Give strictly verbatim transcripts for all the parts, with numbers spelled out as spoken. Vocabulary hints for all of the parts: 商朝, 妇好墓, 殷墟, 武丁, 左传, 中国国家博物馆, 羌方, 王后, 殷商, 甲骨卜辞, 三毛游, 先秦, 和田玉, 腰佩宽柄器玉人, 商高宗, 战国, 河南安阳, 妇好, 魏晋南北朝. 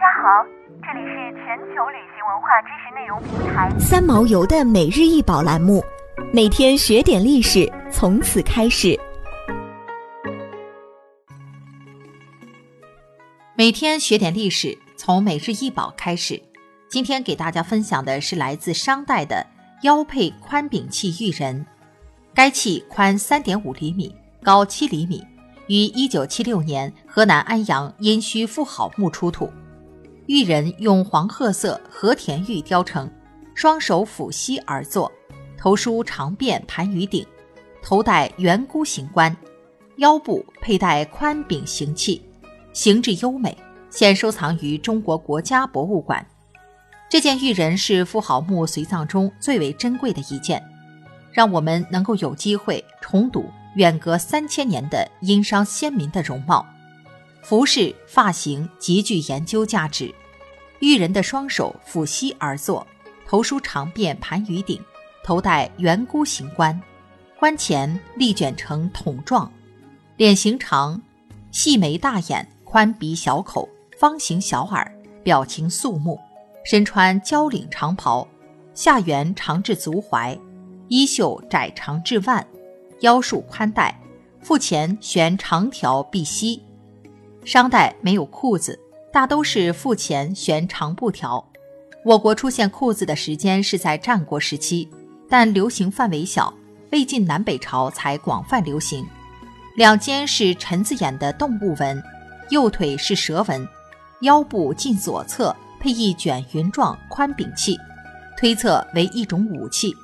家好，这里是全球旅行文化知识内容平台三毛游的每日一宝栏目，每天学点历史，从此开始。每天学点历史，从每日一宝开始。今天给大家分享的是来自商代的腰佩宽柄器玉人，该器宽 三点五厘米，高七厘米，于一九七六年河南安阳殷墟妇好墓出土。玉人用黄褐色和田玉雕成，双手抚膝而坐，头梳长辫盘鱼顶，头戴圆箍形冠，腰部佩戴宽柄形器，形制优美，现收藏于中国国家博物馆。这件玉人是妇好墓随葬中最为珍贵的一件，让我们能够有机会重睹远隔三千年的殷商先民的容貌。服饰发型极具研究价值，玉人的双手抚膝而坐，头梳长辫盘鱼顶，头戴圆箍形冠，冠前立卷成筒状，脸型长，细眉大眼，宽鼻小口，方形小耳，表情肃穆，身穿交领长袍，下缘长至足踝，衣袖窄长至腕，腰束宽带，腹前悬长条碧膝。商代没有裤子，大都是腹前悬长布条。我国出现裤子的时间是在战国时期，但流行范围小，魏晋南北朝才广泛流行。两肩是臣字眼的动物纹，右腿是蛇纹，腰部近左侧配一卷云状宽柄器，推测为一种武器，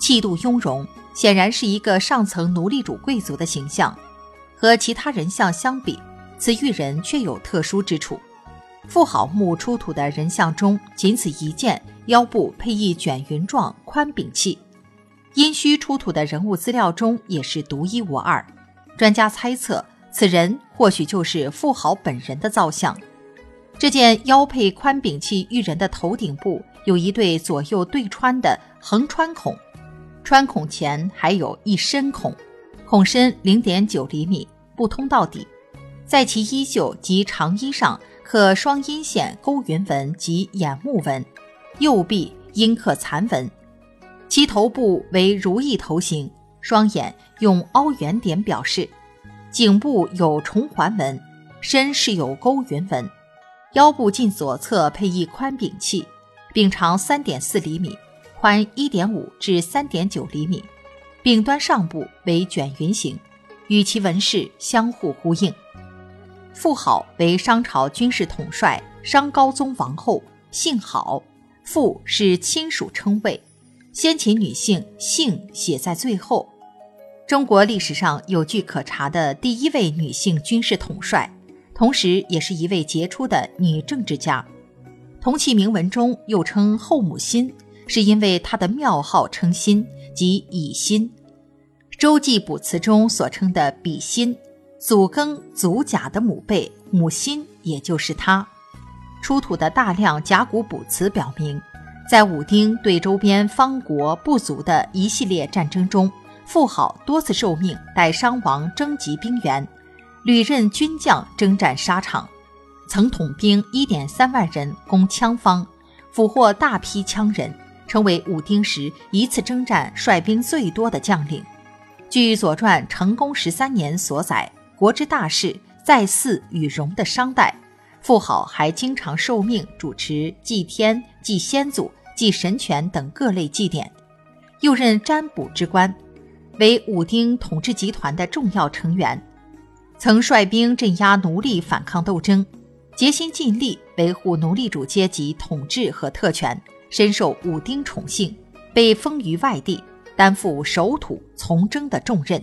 气度雍容，显然是一个上层奴隶主贵族的形象。和其他人像相比，此玉人确有特殊之处。妇好墓出土的人像中，仅此一件腰部配一卷云状宽柄器，殷墟出土的人物资料中也是独一无二。专家猜测，此人或许就是妇好本人的造像。这件腰佩宽柄器玉人的头顶部有一对左右对穿的横穿孔，穿孔前还有一深孔，孔深 零点九厘米，不通到底。在其衣袖及长衣上刻双阴线勾云纹及眼目纹，右臂阴刻残纹。其头部为如意头形，双眼用凹圆点表示，颈部有重环纹，身是有勾云纹。腰部近左侧配一宽柄器，柄长 三点四厘米，宽 一点五 至 三点九厘米，柄端上部为卷云形，与其纹饰相互呼应。妇好为商朝军事统帅商高宗王后，姓好，妇是亲属称谓，先秦女性姓写在最后。中国历史上有据可查的第一位女性军事统帅，同时也是一位杰出的女政治家。同其铭文中又称后母辛，是因为她的庙号称辛，即以辛。周记卜辞中所称的比辛，祖庚祖甲的母辈母辛，也就是他。出土的大量甲骨卜辞表明，在武丁对周边方国部族的一系列战争中，妇好多次受命带商王征集兵员，屡任军将征战沙场，曾统兵 一点三万人攻羌方，俘获大批羌人，成为武丁时一次征战率兵最多的将领。据《左传》成功十三年所载，国之大事，在祀与戎的商代，妇好还经常受命主持祭天、祭先祖、祭神权等各类祭典，又任占卜之官，为武丁统治集团的重要成员，曾率兵镇压奴隶反抗斗争，竭心尽力维护奴隶主阶级统治和特权，深受武丁宠幸，被封于外地，担负守土从征的重任。